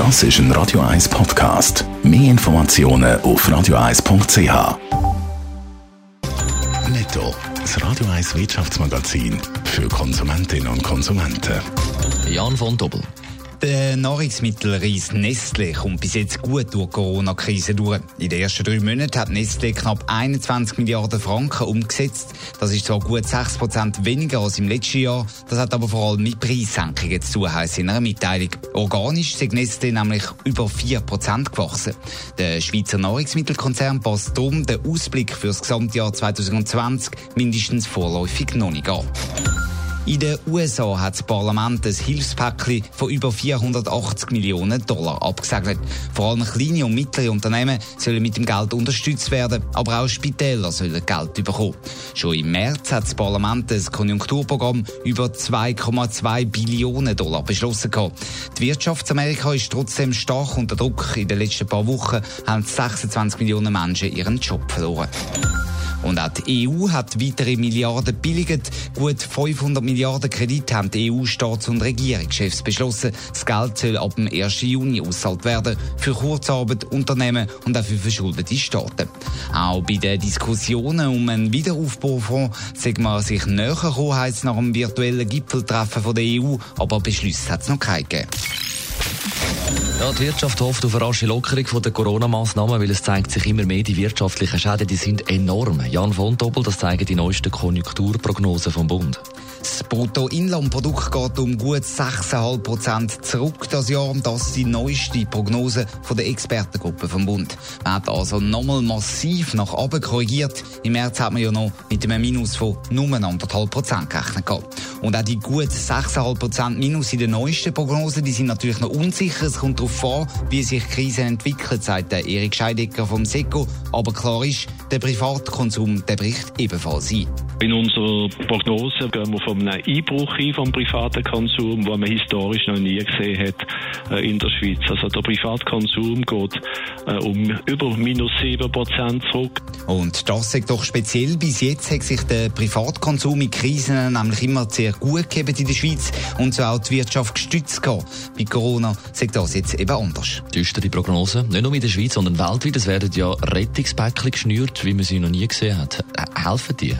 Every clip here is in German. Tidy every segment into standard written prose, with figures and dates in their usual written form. Das ist ein Radio 1 Podcast. Mehr Informationen auf radio1.ch. Netto, das Radio 1 Wirtschaftsmagazin für Konsumentinnen und Konsumenten. Jan von Doppel. Der Nahrungsmittelriese Nestlé kommt bis jetzt gut durch die Corona-Krise durch. In den ersten 3 Monaten hat Nestlé knapp 21 Milliarden Franken umgesetzt. Das ist zwar gut 6% weniger als im letzten Jahr, das hat aber vor allem mit Preissenkungen zu tun, heisst in einer Mitteilung. Organisch ist Nestlé nämlich über 4% gewachsen. Der Schweizer Nahrungsmittelkonzern passt darum den Ausblick für das Gesamtjahr 2020 mindestens vorläufig noch nicht an. In den USA hat das Parlament ein Hilfspäckchen von über 480 Millionen Dollar abgesegnet. Vor allem kleine und mittlere Unternehmen sollen mit dem Geld unterstützt werden, aber auch Spitäler sollen Geld bekommen. Schon im März hat das Parlament ein Konjunkturprogramm über 2,2 Billionen Dollar beschlossen. Die Wirtschaft in Amerika ist trotzdem stark unter Druck. In den letzten paar Wochen haben 26 Millionen Menschen ihren Job verloren. Und auch die EU hat weitere Milliarden billigend. Gut 500 Milliarden Kredit haben die EU-Staats- und Regierungschefs beschlossen. Das Geld soll ab dem 1. Juni ausgezahlt werden. Für Kurzarbeit, Unternehmen und auch für verschuldete Staaten. Auch bei den Diskussionen um einen Wiederaufbaufonds sei man sich näher gekommen, heisst es nach dem virtuellen Gipfeltreffen von der EU. Aber Beschlüsse hat es noch keine gegeben. Ja, die Wirtschaft hofft auf eine rasche Lockerung von den Corona-Massnahmen, weil es zeigt sich immer mehr, die wirtschaftlichen Schäden, die sind enorm. Jan von Doppel, das zeigen die neuesten Konjunkturprognosen vom Bund. Das Bruttoinlandprodukt geht um gut 6,5% zurück das Jahr. Das ist die neueste Prognose von der Expertengruppe vom Bund. Man hat also nochmal massiv nach oben korrigiert. Im März hat man ja noch mit einem Minus von nur 1,5% gerechnet. Und auch die gut 6,5% Minus in den neuesten Prognosen, die sind natürlich noch unsicher. Es kommt darauf an, wie sich die Krise entwickelt, sagt der Erik Scheidegger vom SECO. Aber klar ist, der Privatkonsum, der bricht ebenfalls ein. In unserer Prognose gehen wir von einem Einbruch ein vom privaten Konsum, den man historisch noch nie gesehen hat in der Schweiz. Also der Privatkonsum geht um über minus 7% zurück. Und das ist doch speziell. Bis jetzt hat sich der Privatkonsum in Krisen nämlich immer sehr gut gegeben in der Schweiz und so auch die Wirtschaft gestützt gehabt. Bei Corona sagt das jetzt eben anders. Düstere Prognosen, nicht nur in der Schweiz, sondern weltweit. Es werden ja Rettungspäckchen geschnürt, wie man sie noch nie gesehen hat. Helfen die?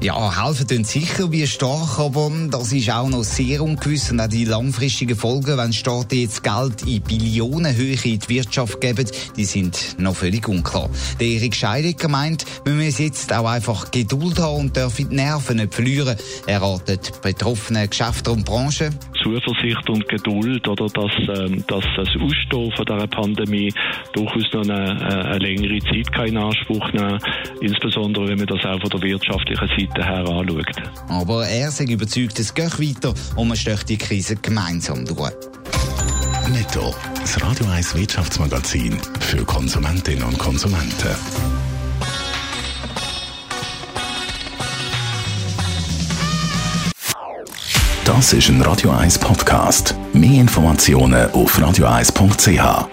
Ja, helfen tun sicher, wie stark, aber das ist auch noch sehr ungewiss und auch die langfristigen Folgen, wenn Staaten jetzt Geld in Billionenhöhe in die Wirtschaft geben, die sind noch völlig unklar. Der Erik Scheidegger meint, wir müssen jetzt auch einfach Geduld haben und dürfen die Nerven nicht verlieren. Er ratet betroffenen Geschäften und Branchen. Zuversicht und Geduld, oder dass das Ausstehen von dieser Pandemie durchaus noch eine längere Zeit kann in Anspruch nehmen, insbesondere wenn man das auch von der wirtschaftlichen Seite her anschaut. Aber er sei überzeugt, es geht weiter und man steht die Krise gemeinsam durch. Netto, das Radio 1 Wirtschaftsmagazin für Konsumentinnen und Konsumenten. Das ist ein Radio 1 Podcast. Mehr Informationen auf radio1.ch.